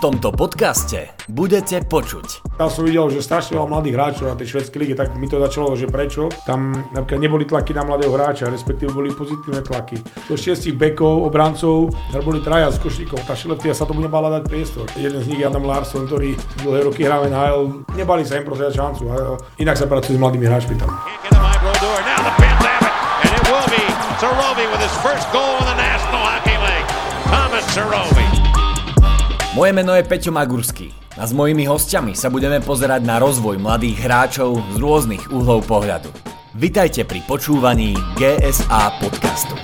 tomto podcaste budete počuť. Ja som videl, že strašne veľa mladých hráčov na tej švédskej lige, tak mi to začalo, že prečo. Tam napríklad neboli tlaky na mladého hráča, respektíve boli pozitívne tlaky. Do 6 bekov, obrancov, boli traja z košíkov. Tá Skellefteå sa tomu nebala dať priestor. Jeden z nich je Adam Larsson, ktorý dlhé roky hral NHL. Nebali sa im proste dať šancu. Inak sa pracuje s mladými hráčmi tam. Surový with his first goal in the National Hockey League. Tomáš Surový. Moje meno je Peťo Magurský a s mojimi hosťami sa budeme pozerať na rozvoj mladých hráčov z rôznych uhlov pohľadu. Vitajte pri počúvaní GSA podcastu.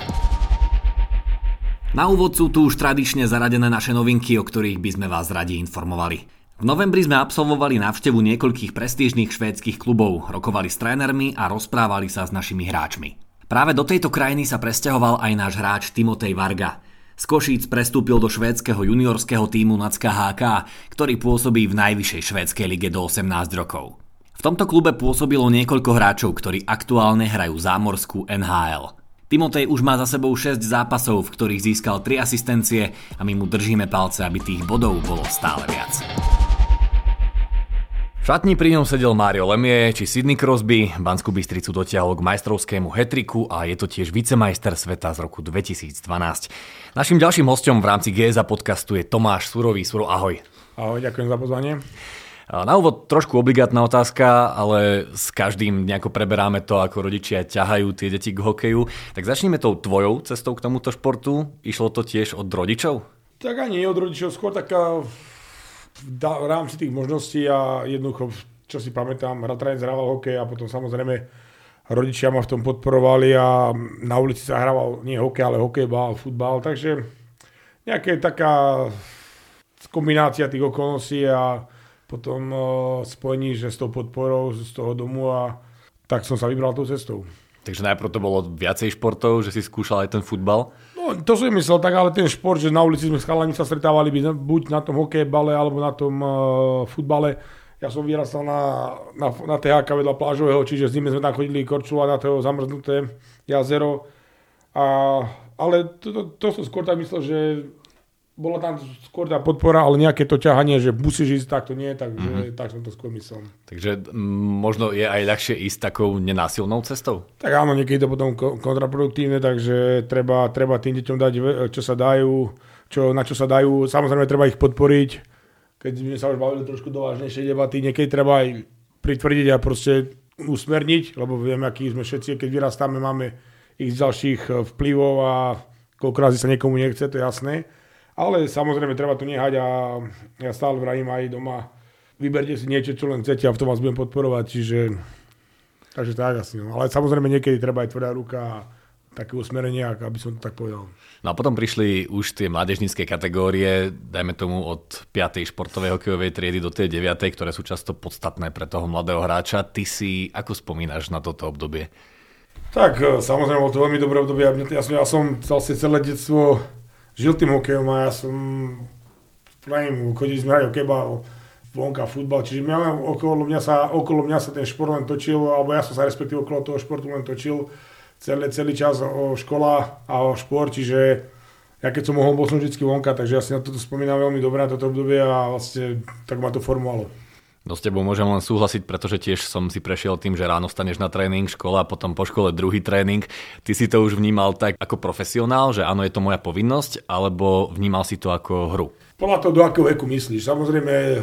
Na úvod sú tu už tradične zaradené naše novinky, o ktorých by sme vás radi informovali. V novembri sme absolvovali návštevu niekoľkých prestížnych švédskych klubov, rokovali s trénermi a rozprávali sa s našimi hráčmi. Práve do tejto krajiny sa presťahoval aj náš hráč Timotej Varga. Z Košíc prestúpil do švédskeho juniorského tímu Nacka HK, ktorý pôsobí v najvyššej švédskej lige do 18 rokov. V tomto klube pôsobilo niekoľko hráčov, ktorí aktuálne hrajú zámorskú NHL. Timotej už má za sebou 6 zápasov, v ktorých získal 3 asistencie a my mu držíme palce, aby tých bodov bolo stále viac. V šatni pri ňom sedel Mario Lemieux či Sidney Crosby, Banskú Bystricu dotiahol k majstrovskému hat-triku a je to tiež vicemajster sveta z roku 2012. Naším ďalším hosťom v rámci GSA podcastu je Tomáš Surový. Suro, ahoj. Ahoj, ďakujem za pozvanie. Na úvod trošku obligátna otázka, ale s každým nejako preberáme to, ako rodičia ťahajú tie deti k hokeju. Tak začneme tou tvojou cestou k tomuto športu. Išlo to tiež od rodičov? Tak ani od rodičov, skôr taká... v rámci tých možností a jednoducho, čo si pamätám, bratranec hrával hokej a potom samozrejme rodičia ma v tom podporovali a na ulici sa hrával nie hokej, ale hokejbal, futbal, takže nejaká taká kombinácia tých okolností a potom spojení, že s tou podporou z toho domu a tak som sa vybral tou cestou. Takže najprv to bolo viacej športov, že si skúšal aj ten futbal? No, to som myslel tak, ale ten šport, že na ulici sme s chalami sa stretávali buď na tom hokejbale, alebo na tom futbale. Ja som vyrastal na THK vedľa plážového, čiže zime sme tam chodili korčula na toho zamrznuté jazero. Ale to som skôr tak myslel, že bola tam skôr tá podpora, ale nejaké to ťahanie, že musíš ísť, tak to nie, takže tak som to skôr myslel. Takže možno je aj ľahšie ísť takou nenásilnou cestou? Tak áno, niekedy to potom kontraproduktívne, takže treba tým deťom dať, čo sa dajú. Samozrejme, treba ich podporiť. Keď sme sa už bavili trošku do vážnejšej debaty, niekedy treba aj pritvrdiť a proste usmerniť, lebo vieme, akí sme všetci, keď vyrastáme, máme ich z ďalších vplyvov a koľkokrát sa niekomu nechce, to je jasné. Ale samozrejme, treba to nehať a ja stále vravím aj doma. Vyberte si niečo, čo len chcete a v tom vás budem podporovať. Čiže, takže tak asi. No. Ale samozrejme, niekedy treba aj tvrdá ruka a také usmerenie, aby som to tak povedal. No a potom prišli už tie mládežnícke kategórie, dajme tomu od 5. športovej hokejovej triedy do tej 9., ktoré sú často podstatné pre toho mladého hráča. Ty si, ako spomínaš na toto obdobie? Tak, samozrejme, bolo to veľmi dobré obdobie. Ja som celé detstvo... žil tým hokejom a ja som chodili sme hrať hokejbal, vonka, futbal, čiže okolo mňa sa ten šport len točil, alebo ja som sa respektíve okolo toho športu len točil celý čas o škola a o šport, čiže ja keď som mohol, bol som vždycky vonka, takže ja si na toto spomínam veľmi dobre na toto obdobie a vlastne tak ma to formovalo. No s tebou môžem len súhlasiť, pretože tiež som si prešiel tým, že ráno staneš na tréning, škola, potom po škole druhý tréning. Ty si to už vnímal tak ako profesionál, že áno, je to moja povinnosť, alebo vnímal si to ako hru? Podľa toho, do akého veku myslíš. Samozrejme,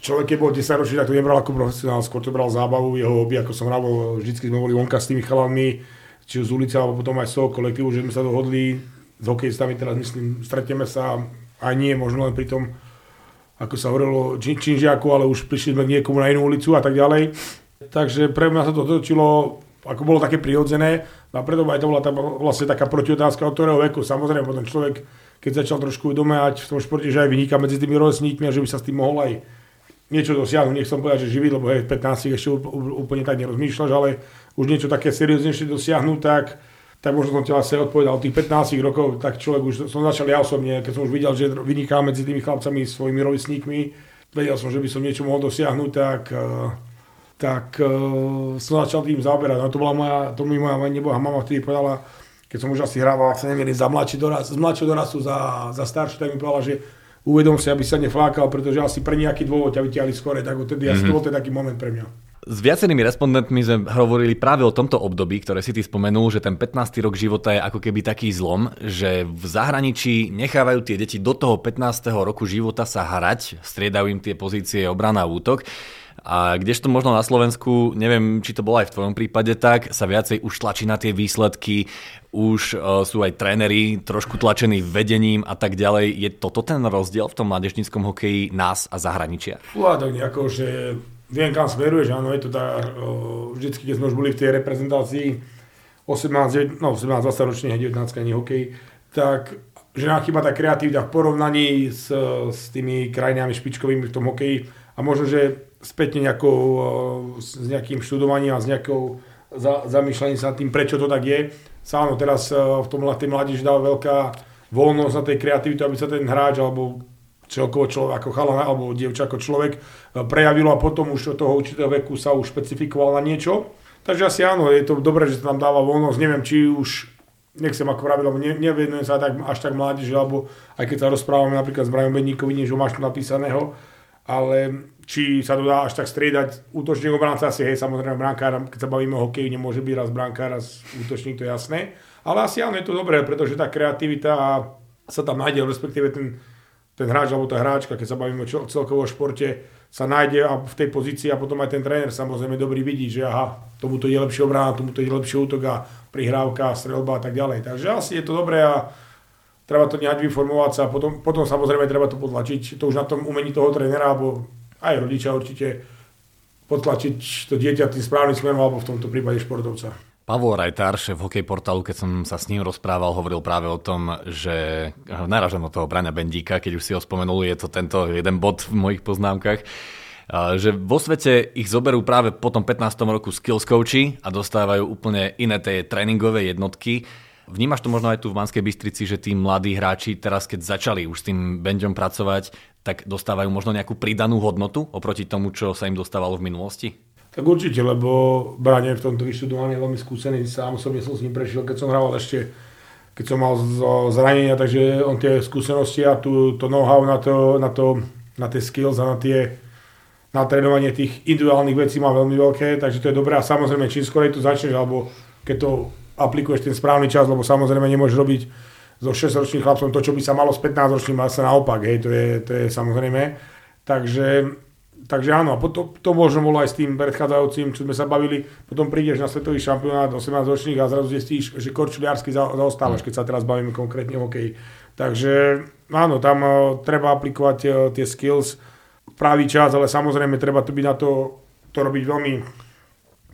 človek keď bol 10 ročný, tak to nebral ako profesionál, skôr to bral zábavu, jeho hobby, ako som hral, vždycky sme boli vonka s tými chalanmi, či z ulice, alebo potom aj z toho kolektívu, že sme sa dohodli s hokejistami, teraz myslím, stretneme sa a nie, možno len pri tom, ako sa hovorilo, činžiaku, ale už prišli sme k niekomu na inú ulicu a tak ďalej. Takže pre mňa sa to točilo, ako bolo také prirodzené. A preto aj to bola vlastne taká protiotázka od ktorého veku. Samozrejme, potom človek, keď začal trošku uvedomať v tom športe, že aj vyniká medzi tými rovesníkmi a že by sa s tým mohol aj niečo dosiahnuť. Nechcem povedať, že živiť, lebo hej, 15 ešte úplne tak nerozmýšľaš, ale už niečo také serióznejšie dosiahnuť, tak možno som ti asi odpovedal, od tých 15 rokov, tak človek už, som začal ja osobne, keď som už videl, že vyniká medzi tými chlapcami svojimi rovesníkmi, vedel som, že by som niečo mohol dosiahnuť, tak som začal tým zaoberať. No to mi moja nebohá mama vtedy povedala, keď som už asi hrával, ak sa nemierim, za mladší dorast, z mladšieho dorastu za starší, tak mi povedala, že uvedom si, aby sa neflákal, pretože asi pre nejaký dôvod ťa vytiahli skore, tak odtedy asi to bol ten taký moment pre mňa. S viacerými respondentmi sme hovorili práve o tomto období, ktoré si ty spomenul, že ten 15. rok života je ako keby taký zlom, že v zahraničí nechávajú tie deti do toho 15. roku života sa hrať, striedajú im tie pozície obrana a útok. A kdežto možno na Slovensku, neviem, či to bolo aj v tvojom prípade tak, sa viacej už tlačí na tie výsledky, už sú aj tréneri trošku tlačení vedením a tak ďalej. Je toto ten rozdiel v tom mládežníckom hokeji nás a zahraničia? Vládok nejako, že... Viem, kam smeruješ, áno, je to tá, vždycky, keď sme už boli v tej reprezentácii 18-20 ročných, 19 ani hokej, tak že nám chýba tá kreativita v porovnaní s tými krajinami špičkovými v tom hokeji a možno, že spätne nejakou, s nejakým študovaním a s nejakou zamýšľaním sa nad tým, prečo to tak je. Áno, teraz v tom mládeži dá veľká voľnosť na tej kreativitu, aby sa ten hráč alebo celkovo človek ako chalana alebo dievča ako človek prejavilo a potom už od toho určitého veku sa už špecifikoval na niečo. Takže asi áno, je to dobré, že sa tam dáva voľnosť. Neviem, či už, nechcem ako pravidlo, nevenujem sa tak, až tak mládeži, alebo aj keď sa rozprávame napríklad s Brajom Bedníkovi, než ho máš tu napísaného, ale či sa to dá až tak striedať. Útočník obránca asi, hej, samozrejme brankára, keď sa bavíme o hokeji, nemôže byť raz brankár, raz útočník, to je jasné. Ale asi áno, je to dobré, pretože tá kreativita sa tam nájde, respektíve ten hráč alebo tá hráčka, keď sa bavíme o celkovo športe, sa nájde a v tej pozícii a potom aj ten tréner samozrejme dobrý vidí, že aha, tomuto je lepšia obrana, tomuto je lepší útok a prihrávka, streľba a tak ďalej. Takže asi je to dobré a treba to nehať vyformovať sa a potom samozrejme treba to potlačiť. To už na tom umení toho trénera alebo aj rodiča určite potlačiť to dieťa tým správnym smerom alebo v tomto prípade športovca. Pavol Rajtár, šéf hokej portálu, keď som sa s ním rozprával, hovoril práve o tom, že narážam na toho Braňa Bendíka, keď už si ho spomenul, je to tento jeden bod v mojich poznámkach, že vo svete ich zoberú práve po tom 15. roku skills coachi a dostávajú úplne iné tie tréningové jednotky. Vnímaš to možno aj tu v Banskej Bystrici, že tí mladí hráči teraz, keď začali už s tým Benďom pracovať, tak dostávajú možno nejakú pridanú hodnotu oproti tomu, čo sa im dostávalo v minulosti? Tak určite, lebo Braň je v tomto vyštudovaní veľmi skúsený, sám osobne som s ním prešiel, keď som hrával ešte, keď som mal zranenia, takže on tie skúsenosti a to know-how na tie skills a na trénovanie tých individuálnych vecí má veľmi veľké, takže to je dobré a samozrejme čím skorej to začneš, alebo keď to aplikuješ ten správny čas, lebo samozrejme nemôžeš robiť so 6-ročným chlapcom to, čo by sa malo s 15-ročným, ale sa naopak, hej, to je samozrejme, Takže áno, a to možno bolo aj s tým predchádzajúcim, čo sme sa bavili, potom prídeš na svetový šampionát 18-ročných a zrazu zistíš, že korčuliarsky zaostávaš, keď sa teraz bavíme konkrétne o hokeji. Takže áno, tam treba aplikovať tie skills v pravý čas, ale samozrejme treba to byť na to robiť veľmi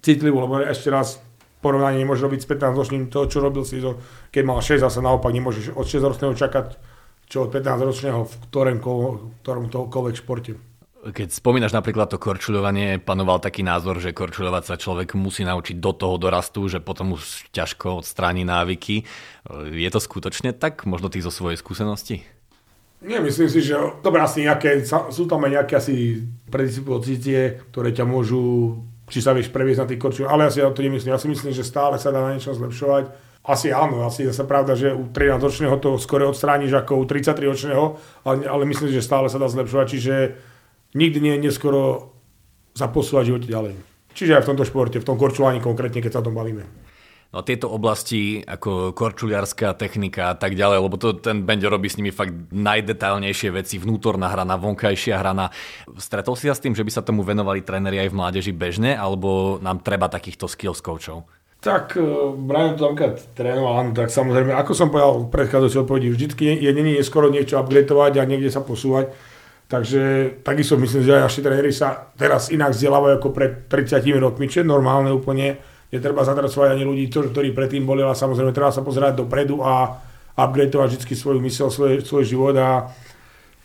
citlivo, lebo ešte raz porovnanie nemôžeš robiť s 15-ročným to, čo robil si, keď mal 6, zase naopak nemôžeš od 6-ročného čakať, čo od 15-ročného v ktoromkoľvek športe. Keď spomínaš napríklad to korčuľovanie, panoval taký názor, že korčuľovať sa človek musí naučiť do toho dorastu, že potom už ťažko odstráni návyky. Je to skutočne tak? Možno ty zo svojej skúsenosti? Nemyslím si, že... Dobre, asi nejaké, sú tam aj nejaké asi predispozície, ktoré ťa môžu, či sa vieš previesť na tých korčuľov, ale ja si to nemyslím. Ja si myslím, že stále sa dá na niečo zlepšovať. Asi áno, asi je sa pravda, že u 13-ročného to skôr odstrániš ako u 33-ročného, ale myslím, že stále sa dá zlepšovať, čiže nikdy nie je neskoro zaposúvať život ďalej. Čiže aj v tomto športe, v tom korčulovaní konkrétne, keď sa o tom bavíme. No tieto oblasti ako korčuliarská technika a tak ďalej, lebo to ten Benďo robí s nimi fakt najdetailnejšie veci, vnútorná hrana, vonkajšia hrana. Stretol si sa s tým, že by sa tomu venovali tréneri aj v mládeži bežne, alebo nám treba takýchto skills coachov? Tak, Brian to tamkrát trénoval, tak samozrejme, ako som povedal v predchádzajúcej odpovedi, vždycky je nie neskoro niečo upgradeovať a niekde sa posúvať. Takže takisto myslím, že aj naši tréneri sa teraz inak vzdelávajú ako pred 30 rokmi, čo je normálne úplne. Netreba zatracovať ani ľudí, ktorí predtým boli, ale samozrejme treba sa pozerať dopredu a upgradeovať vždy svoju myseľ, svoj život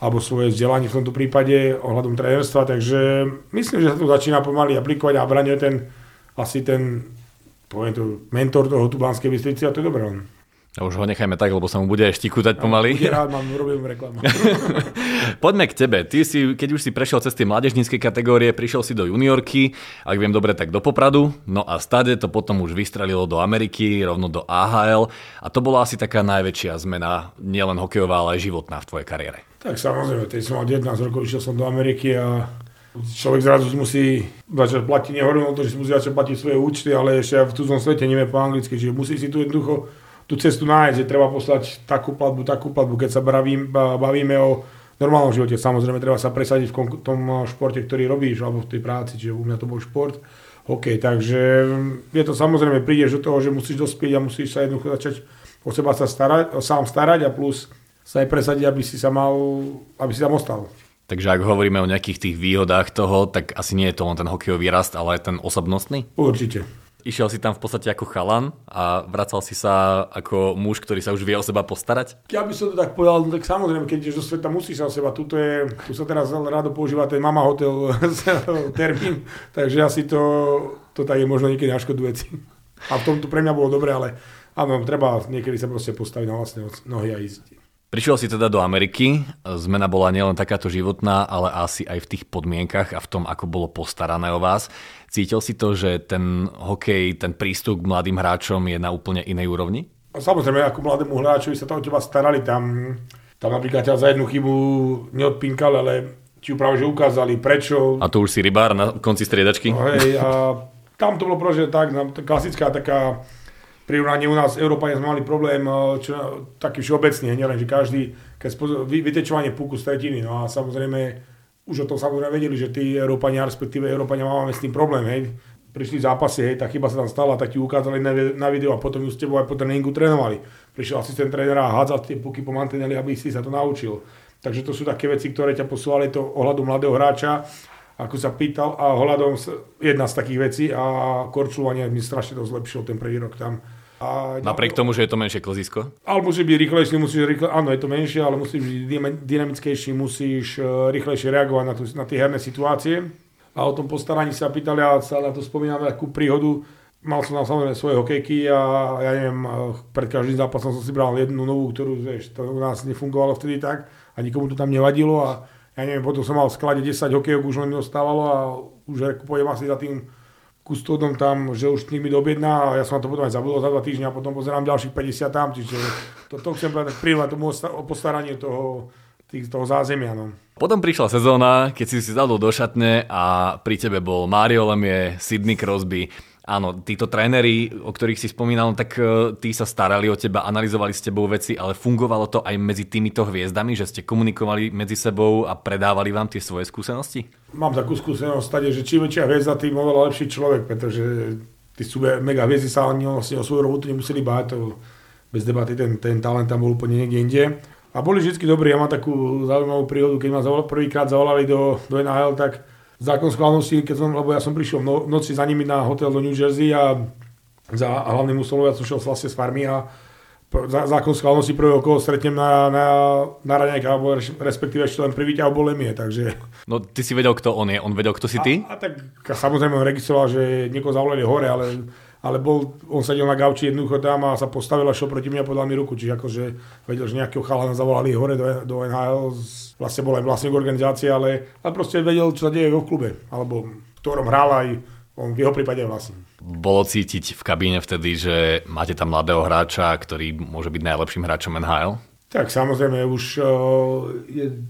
alebo svoje vzdelanie v tomto prípade ohľadom trénerstva. Takže myslím, že sa to začína pomaly aplikovať a Braňo je ten mentor toho Banskej Bystrici a to je dobré. Už ho nechajme tak, lebo sa mu bude štikútať pomaly. Bude rád, urobím reklamu. Poďme k tebe. Ty si, keď už si prešiel cez tie mládežnícke kategórie, prišiel si do juniorky, ak viem dobre, tak do Popradu, no a stade to potom už vystrelilo do Ameriky, rovno do AHL a to bola asi taká najväčšia zmena, nielen hokejová, ale aj životná v tvojej kariére. Tak samozrejme, keď som mal 19 rokov, išiel som do Ameriky a človek zrazu musí začať platiť, nehovorím o to, že si musí začať platiť svoje účty, ale ešte v cudzom svete nevie po anglicky, čiže musí si tu jednoducho tú cestu nájsť, že treba poslať takú platbu, keď sa bavíme o normálnom živote. Samozrejme, treba sa presadiť v tom športe, ktorý robíš, alebo v tej práci, čiže u mňa to bol šport. OK, takže je to samozrejme, prídeš do toho, že musíš dospieť a musíš sa jednoducho začať o seba sa starať a plus sa aj presadiť, aby si tam ostal. Takže ak hovoríme o nejakých tých výhodách toho, tak asi nie je to len ten hokejový rast, ale aj ten osobnostný? Určite. Išiel si tam v podstate ako chalan a vracal si sa ako muž, ktorý sa už vie o seba postarať? Ja by som to tak povedal, tak samozrejme, keď ideš do sveta, musíš sa o seba. Tu sa teraz rádo používa ten mama hotel termín, takže asi to tak je možno niekedy na škodu veci. A v tomto pre mňa bolo dobre, ale áno, treba niekedy sa proste postaviť na vlastné nohy a ísť. Prišiel si teda do Ameriky, zmena bola nielen takáto životná, ale asi aj v tých podmienkach a v tom, ako bolo postarané o vás. Cítil si to, že ten hokej, ten prístup k mladým hráčom je na úplne inej úrovni? Samozrejme, ako mladému hráčovi sa to o teba starali. Tam napríklad ťa za jednu chybu neodpinkali, ale ti ju práve že ukázali, prečo. A to už si rybár na konci striedačky? No, hej, a tam to bolo proste tak, klasická taká prirovnanie u nás, Európania sme mali problém taký všeobecný, nielen, že každý vytečovanie puku z tretiny. No a samozrejme, už o tom samozrejme vedeli, že tí Európania, respektíve Európania máme s tým problém, hej. Prišli zápasy, hej, tá chyba sa tam stala, tak ti ukázali na video a potom ju s tebou aj po tréningu trénovali. Prišiel asistent trénera a hádzal tie puky po mantineli, aby si sa to naučil. Takže to sú také veci, ktoré ťa posúvali to ohľadom mladého hráča, ako sa pýtal, a ohľadom jedna z takých vecí a korčulovanie mi strašne to zlepšilo ten prvý rok tam. A napriek tomu, že je to menšie klzisko? Ale musíš byť rýchlejší, áno, je to menšie, ale musíš byť dynamickejší, musíš rýchlejšie reagovať na tie herné situácie. A o tom postaraní sa pýtali, a sa na to spomínam takú príhodu. Mal som tam samozrejme svoje hokejky a ja neviem, pred každým zápasom som si bral jednu novú, ktorú u nás nefungovalo vtedy tak a nikomu to tam nevadilo. A ja neviem, potom som mal v sklade 10 hokejok, už len mi dostávalo a už pôjdem asi za tým kustódom tam, že už nikdy mi doobjedná a ja som na to potom aj zabudol za 2 týždňa a potom pozerám ďalších 50 tam, čiže to chcem povedať príľať tomu o postaranie toho zázemia. No. Potom prišla sezóna, keď si zadol do šatne a pri tebe bol Mario Lemieux, Sidney Crosby. Áno, títo tréneri, o ktorých si spomínal, tak tí sa starali o teba, analyzovali s tebou veci, ale fungovalo to aj medzi týmito hviezdami, že ste komunikovali medzi sebou a predávali vám tie svoje skúsenosti? Mám takú skúsenosť, že čím väčšia hviezda, tým oveľa lepší človek, pretože tí mega hviezdy sa ani vlastne o svoju robotu nemuseli báť, to bez debaty ten talent tam bol úplne niekde inde. A boli vždy dobrí, ja mám takú zaujímavú príhodu, keď ma prvýkrát zavolali do NHL, tak zákon skladnosti, lebo ja som prišiel v noci za nimi na hotel do New Jersey a za hlavným ústolom ja som šiel vlastne z farmy a zákon skladnosti prvého koho stretnem na raňajka, alebo respektíve ešte len prvý ťa obolemie, takže... No ty si vedel, kto on je, on vedel, kto si ty? A tak samozrejme on registroval, že niekoho zavolali hore, ale on sedel na gauči jednoducho tam a sa postavil a šiel proti mňa a podal mi ruku, čiže akože vedel, že nejakého chalana zavolali hore do NHL, vlastne bol aj vlastník organizácie, ale proste vedel, čo sa deje vo klube, alebo v ktorom hral aj on v jeho prípade vlastne. Bolo cítiť v kabíne vtedy, že máte tam mladého hráča, ktorý môže byť najlepším hráčom NHL? Tak samozrejme, už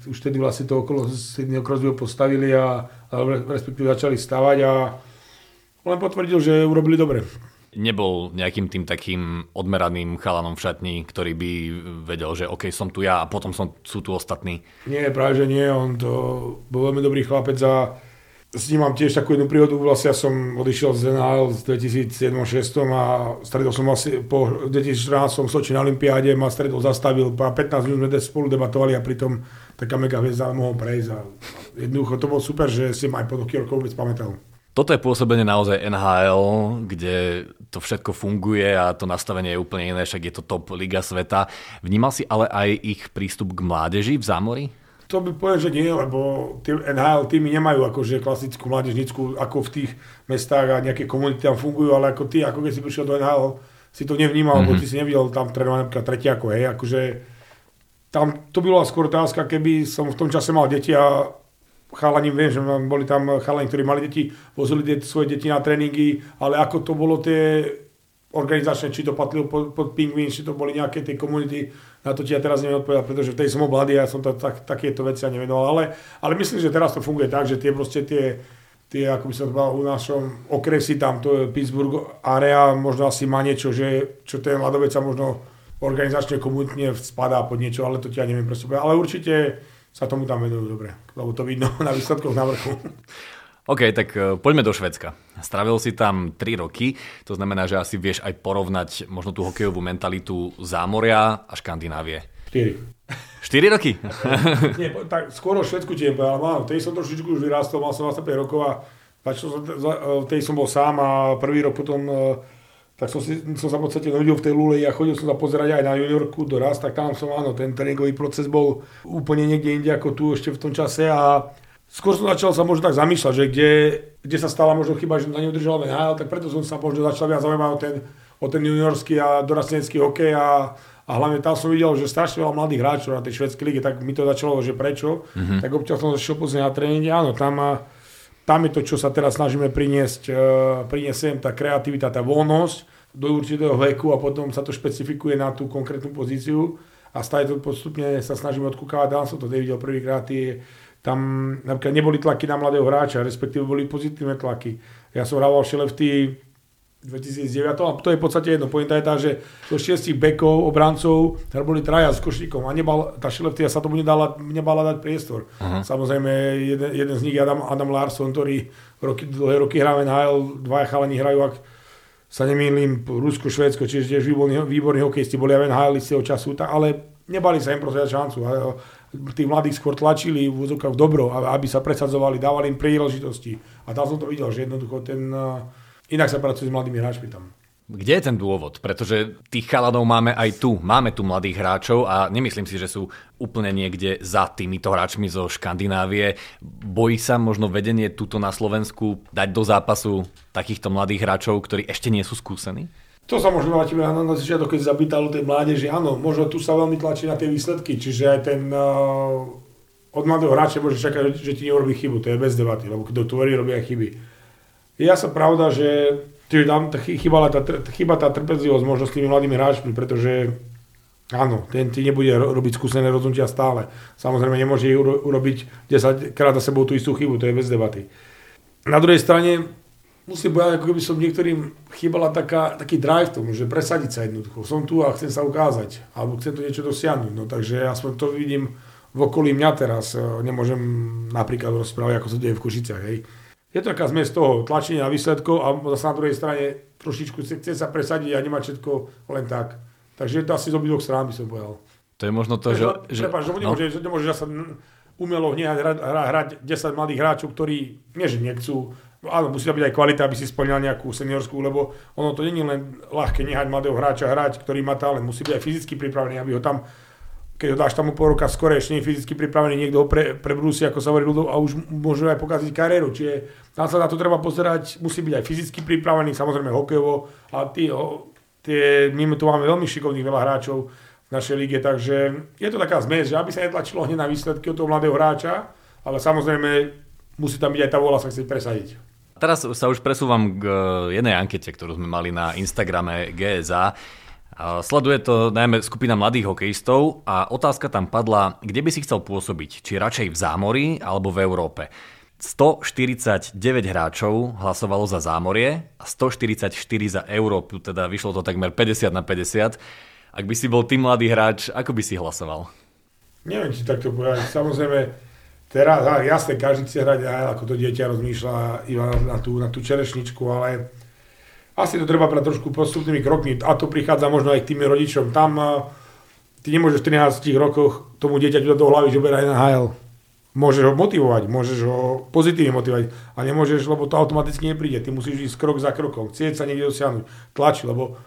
vtedy vlastne to okolo Sidneyho Crosbyho postavili a respektíve začali stavať a len potvrdil, že urobili dobre. Nebol nejakým tým takým odmeraným chalanom v šatni, ktorý by vedel, že OK, som tu ja a potom sú tu ostatní? Nie, práve že nie. On to bol veľmi dobrý chlapec a s ním mám tiež takú jednu príhodu. Vlastne ja som odišiel z NHL v 2007-2006 a stredol som asi po 2014 Soči na olympiáde, ma stredol zastavil a 15 minút sme spolu debatovali a pritom taká mega hviezda mohol prejsť a jednoducho to bolo super, že si ma aj po toľkých rokoch vôbec pamätal. Toto je pôsobenie naozaj NHL, kde to všetko funguje a to nastavenie je úplne iné, však je to top liga sveta. Vnímal si ale aj ich prístup k mládeži v Zámorí? To by povedal, že nie, lebo NHL týmy nemajú akože klasickú mládežnickú, ako v tých mestách a nejaké komunity tam fungujú, ale ako ty, ako keď si prišiel do NHL, si to nevnímal, lebo ty si nevidel tam trénovať napríklad tretiako, hej, akože tam to bola skôr otázka, keby som v tom čase mal deti a chalani, viem, že boli tam chalani, ktorí mali deti, vozili svoje deti na tréningy, ale ako to bolo tie organizačné, či to patlilo pod Pingvín, či to boli nejaké tej komunity, na to ti ja teraz neviem odpovedať, pretože vtedy som mladý a ja som takéto veci ja nevenoval, ale myslím, že teraz to funguje tak, že tie proste tie, ako by som to mal u našom okresi, tam to je Pittsburgh area, možno asi má niečo, že čo ten ľadovec sa možno organizačne komunitne spadá pod niečo, ale to ti ja neviem proste povedať. Ale určite sa tomu tam venujú dobre, lebo to vidno na výsledkoch na vrchu. OK, tak poďme do Švédska. Strávil si tam 3 roky, to znamená, že asi vieš aj porovnať možno tú hokejovú mentalitu Zámoria a Škandinávie. 4 roky? Nie, tak skôr o Švédsku ti nepovedal, ale vtedy som trošičku už vyrástol, mal som 25 rokov a vtedy som bol sám a prvý rok potom, tak som sa v podstate nevidel v tej lulej a chodil som sa pozerať aj na juniorku doraz, tak tam som, áno, ten tréningový proces bol úplne niekde inde ako tu ešte v tom čase a skôr som začal sa možno tak zamýšľať, že kde sa stala možno chyba, že na neudržal NHL, tak preto som sa možno začal viac zaujímať o ten juniorský a dorastenecký hokej a hlavne tam som videl, že strašne veľa mladých hráčov na tej švédskej lige, tak mi to začalo, že prečo. Tak občas som zašiel pozrieť na tréningy. Áno, tam je to, čo sa teraz snažíme priniesť sem, tá kreativita, tá voľnosť do určitého veku a potom sa to špecifikuje na tú konkrétnu pozíciu a stále to postupne sa snažíme odkúkávať. Tam som to videl prvýkrát, tam napríklad neboli tlaky na mladého hráča, respektíve boli pozitívne tlaky. Ja som hrával v Skellefteå 2009, a to je v podstate jedno. Pointa je tá, že zo 6 bekov, obrancov, tam boli traja s košíkom a tá Skellefteå sa tomu nebala dať priestor. Uh-huh. Samozrejme, jeden z nich je Adam Larsson, ktorý dlhé roky hrá v NHL, dvaja chalani hrajú, ak sa nemýlim, Rusko, Švédsko, čiže tiež výborní hokejisti, boli aj v NHL z toho času, ale nebali sa im proste dať šancu. Tí mladých skôr tlačili v úzokách dobro, aby sa presadzovali, dávali im príležitosti. A tam som to videl, že jednoducho inak sa pracuje s mladými hráčmi tam. Kde je ten dôvod? Pretože tých chalanov máme aj tu. Máme tu mladých hráčov a nemyslím si, že sú úplne niekde za týmito hráčmi zo Škandinávie. Bojí sa možno vedenie tuto na Slovensku dať do zápasu takýchto mladých hráčov, ktorí ešte nie sú skúsení? To sa možno na tebe na začiatok, keď zapýtalo tej mládeži, áno, možno tu sa veľmi tlačí na tie výsledky, čiže aj ten od mladého hráča môže čakať, že ti neurobí chybu, to je bez debaty, lebo kto tvorí, robí aj chyby. Ja sa pravda, že tam chyba tá trpezlivosť možno s tými mladými hráčmi, pretože áno, ten ti nebude robiť skúsené rozhodnutia stále. Samozrejme nemôže urobiť 10 krát za sebou tú istú chybu, to je bez debaty. Na druhej strane musím povedať, ako keby som niektorým chýbala taký drive tomu, že presadiť sa jednoducho. Som tu a chcem sa ukázať, alebo chcem to niečo dosiahnuť. No, takže aspoň to vidím v okolí mňa teraz. Nemôžem napríklad rozprávať, ako sa deje v Košiciach. Hej. Je to taká zmes toho tlačenia výsledkov a zase na druhej strane trošičku chce sa presadiť a nemá všetko len tak. Takže je to asi z obidvoch strán, by som povedal. To je možno to, že... Prepáč, že nemôžeš sa umelo hrať 10 mladých hráčov, ktorí nie že nechcú, áno, musí to byť aj kvalita, aby si splňal nejakú seniorskú, lebo ono to nie je len ľahké nehať mladého hráča hrať, ktorý má talent, musí byť aj fyzicky pripravený, aby ho tam, keď ho dáš tam o pol roka skore, ešte nie je fyzicky pripravený, niekto ho prebrúsi, ako sa hovorí ľudov, a už môže aj pokaziť kariéru, čiže tam sa na to treba pozerať, musí byť aj fyzicky pripravený, samozrejme hokejovo, a my tu máme veľmi šikovných veľa hráčov v našej lige, takže je to taká zmes, že aby sa netlačilo hneď na výsledky od toho mladého hráča, ale samozrejme musí tam byť aj tá vôľa sa chcieť presadiť. Teraz sa už presúvam k jednej ankete, ktorú sme mali na Instagrame GSA. Sleduje to najmä skupina mladých hokejistov a otázka tam padla, kde by si chcel pôsobiť, či radšej v Zámorí alebo v Európe. 149 hráčov hlasovalo za Zámorie a 144 za Európu, teda vyšlo to takmer 50-50. Ak by si bol tým mladý hráč, ako by si hlasoval? Neviem, či takto povedať. Samozrejme... Teraz, jasne, každý chce hrať aj ako to dieťa rozmýšľa iba na tú čerešničku, ale asi to treba brať trošku postupnými krokmi a to prichádza možno aj k tým rodičom. Tam ty nemôžeš v 13 rokoch tomu dieťaťu dať do hlavy, že bude aj na HL. Môžeš ho motivovať, môžeš ho pozitívne motivovať a nemôžeš, lebo to automaticky nepríde. Ty musíš ísť krok za krokom, chcieť sa niekde dosiahnuť, tlačiť, lebo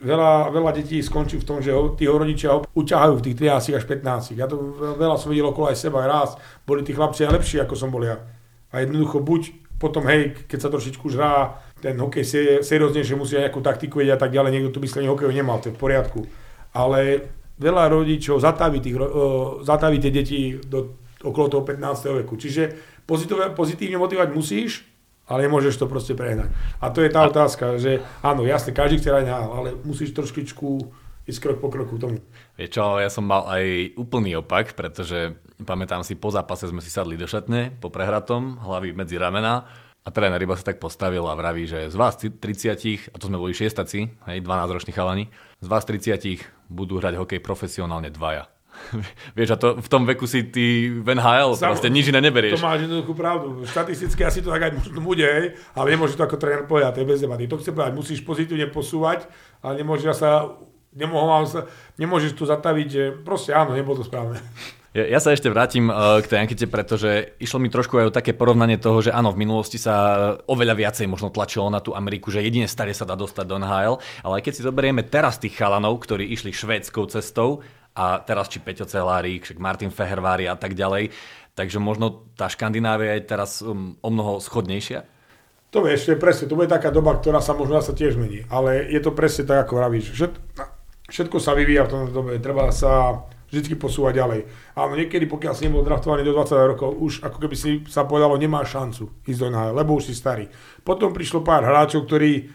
Veľa detí skončí v tom, že tí rodičia ho uťahajú v tých 13 až 15. Ja to veľa som videl okolo aj seba raz. Boli tí chlapci aj lepší, ako som bol ja. A jednoducho buď potom, hej, keď sa trošičku žrá, ten hokej serióznejšie musí nejakú taktiku vedieť a tak ďalej, niekto tu myslenie hokeju nemal, to je v poriadku. Ale veľa rodičov zataví tie deti do okolo toho 15. veku. Čiže pozitívne motivovať musíš, ale nemôžeš to proste prehnať. A to je tá otázka, že áno, jasne, každý chce hrať na, ale musíš troškičku ísť krok po kroku tomu. Vieš čo, ja som mal aj úplný opak, pretože pamätám si, po zápase sme si sadli do šatne, po prehratom, hlavy medzi ramena a tréner iba sa tak postavil a vraví, že z vás 30, a to sme boli šiestaci, hej, 12-roční chalani, z vás 30 budú hrať hokej profesionálne dvaja. Vieš, a to, v tom veku si ty v NHL proste nič iné neberieš. To máš jednoduchú pravdu. Štatisticky asi to tak aj bude, ale nemôžeš to ako tréner povedať, to je bez debaty. To chce povedať, musíš pozitívne posúvať, ale nemôžeš tu zataviť, že proste áno, nebolo to správne. Ja sa ešte vrátim k tej ankete, pretože išlo mi trošku aj o také porovnanie toho, že áno, v minulosti sa oveľa viacej možno tlačilo na tú Ameriku, že jedine stade sa dá dostať do NHL, ale aj keď si zoberieme teraz tých chalanov, ktorí išli švédskou cestou, a teraz či Peťo Celárik, však Martin Fehervári a tak ďalej. Takže možno tá Škandinávia je teraz o mnoho schodnejšia? To vieš, to je presne, to bude taká doba, ktorá sa možno sa tiež mení. Ale je to presne tak, ako vravíš. Všetko sa vyvíja v tomto dobe, treba sa vždy posúvať ďalej. Áno, niekedy, pokiaľ si nebol draftovaný do 20 rokov, už ako keby si sa povedalo, nemá šancu ísť do NHL, lebo už si starý. Potom prišlo pár hráčov, ktorí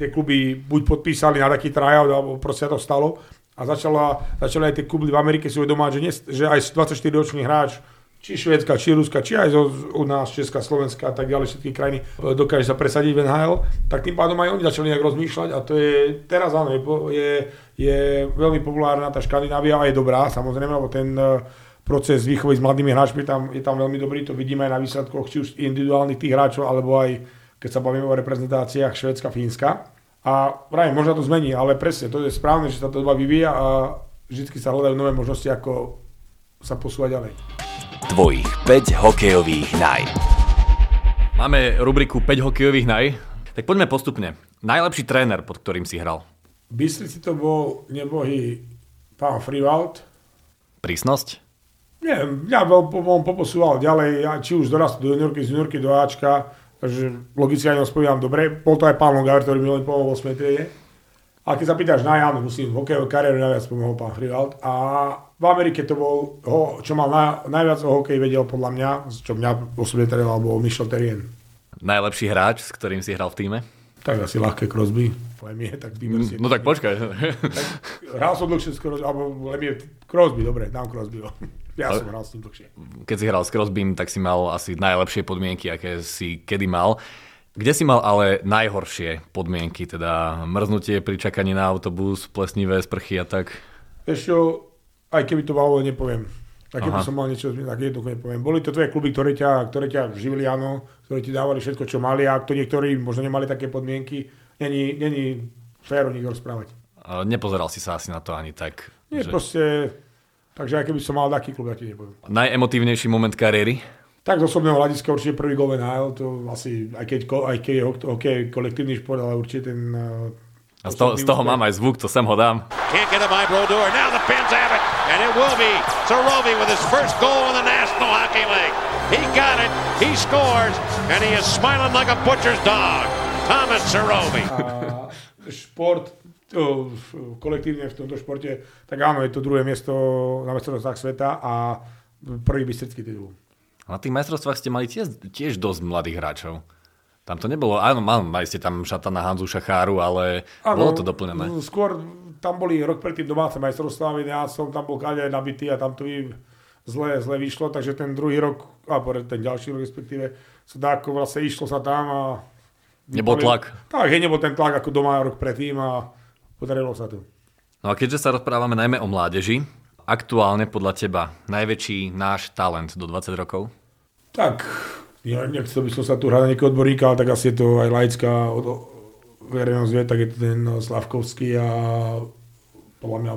tie kluby buď podpísali na taký tryout, alebo proste to stalo. A začali aj tie kluby v Amerike si uvedomovať, že aj 24-ročný hráč, či Švédska, či Ruska, či aj u nás Česka, Slovenska a tak ďalej, všetky krajiny dokáže sa presadiť v NHL, tak tým pádom aj oni začali nejak rozmýšľať a to je, teraz áno, je veľmi populárna tá Škandinávia a je dobrá, samozrejme, lebo ten proces výchovy s mladými hráčmi je tam veľmi dobrý, to vidíme aj na výsledkoch, či už individuálnych tých hráčov, alebo aj keď sa bavíme o reprezentáciách Švédska, Fínska. A práve možno to zmení, ale presne, to je správne, že sa to doba vyvíja a vždy sa hľadajú nové možnosti, ako sa posúvať ďalej. Tvojich 5 hokejových naj. Máme rubriku 5 hokejových naj. Tak poďme postupne. Najlepší tréner, pod ktorým si hral? V Bystrici to bol nebohý pán Frivald. Prísnosť? Nie, ja on poposúval ďalej, či už dorastu do juniorky, z juniorky do Ačka. Takže logicky aj ho spomínam dobre. Bol to aj Pán Longar, ktorý mi len pomohol v 8. triede. A keď sa pýtaš na Janu, musím v hokejovej kariére najviac pomohol pán Frivald. A v Amerike to bol, čo mal najviac o hokeji vedel podľa mňa, čo mňa osobne trénoval, bol Michel Terrien. Najlepší hráč, s ktorým si hral v týme? Tak asi ľahké Crosby. Lemieux, tak Lemieux. No tak počkaj. Tak hral som dlhšie s Crosby, alebo Lemieux, Crosby, dobre, dám Crosbyho. Ja som hral s tým dlhšie. Keď si hral s Crosbym, tak si mal asi najlepšie podmienky, aké si kedy mal. Kde si mal ale najhoršie podmienky? Teda mrznutie pri čakaní na autobus, plesnivé sprchy a tak? Ešte, aj keby to malo, nepoviem. A keby som mal niečo, tak jednoducho nepoviem. Boli to tvoje kluby, ktoré ťa živili, áno, ktoré ti dávali všetko, čo mali a to niektorí možno nemali také podmienky. Není fér o nich rozprávať. Nepozeral si sa asi na to ani tak? Nie, že... proste... Takže aj keby som mal taký klub, ja ti nepoviem. Najemotívnejší moment kariéry? Tak z osobného hľadiska určite prvý gól v NHL, to asi, aj keď je hokej kolektívny šport, ale určite ten... A z toho mám aj zvuk, to sem ho dám. Can't get a by blow door, now the Finns have it, and it will be Surový with his first goal in the National Hockey League. He got it, he scores, and he is smiling like a butcher's dog. Tomáš Surový. Šport, kolektívne v tomto športe, tak áno, je to druhé miesto na majstrovstvách sveta a prvý bystrický titul. Na tých majstrovstvách ste mali tiež dosť mladých hráčov. Tam to nebolo, áno, mali ste tam Šatana, Hanzu, Šacháru, ale áno, bolo to doplnené. Skôr tam boli rok predtým domáce majstrovstvá, ja som tam bol káľa aj nabitý a tam to im zle vyšlo, takže ten druhý rok, alebo ten ďalší rok respektíve, sa dáko vlastne išlo sa tam a... Nebol tlak. Tak, nebol ten tlak ako doma rok predtým a podarilo sa to. No a keďže sa rozprávame najmä o mládeži, aktuálne podľa teba najväčší náš talent do 20 rokov? Tak, ja nechcel by som sa tu hrať na nejakého odborníka, ale tak asi je to aj laická verejnosť vie, tak je to ten Slavkovský a podľa mňa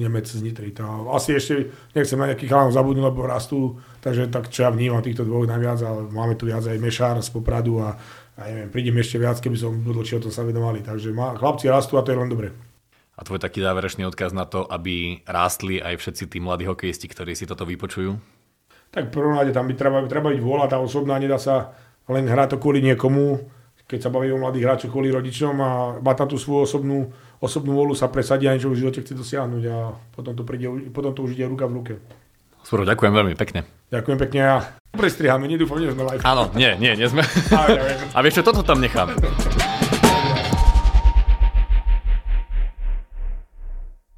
Nemec z Nitry. Asi ešte nechcem na nejakých chalanov zabudnúť, lebo rastú, takže tak čo ja vnímam týchto dvoch najviac, ale máme tu viac aj Mešár z Popradu a neviem, prídem ešte viac, keby som budol, či o tom sa vedomali. Takže chlapci rastú a to je len dobre. A tvoj taký záverečný odkaz na to, aby rástli aj všetci tí mladí hokejisti, ktorí si toto vypočujú? Tak v prvom rade tam by treba byť vôľa, tá osobná, nedá sa len hrať to kvôli niekomu. keď sa baví o mladých hráčoch kvôli rodičom a má tam tú svoju osobnú vôľu, sa presadí a niečo v živote chce dosiahnuť a potom to už ide ruka v ruke. Suro, ďakujem veľmi pekne. Ďakujem pekne a prestriháme, nedúfam, že sme live. Áno, nie sme. A vieš čo, toto tam necháme.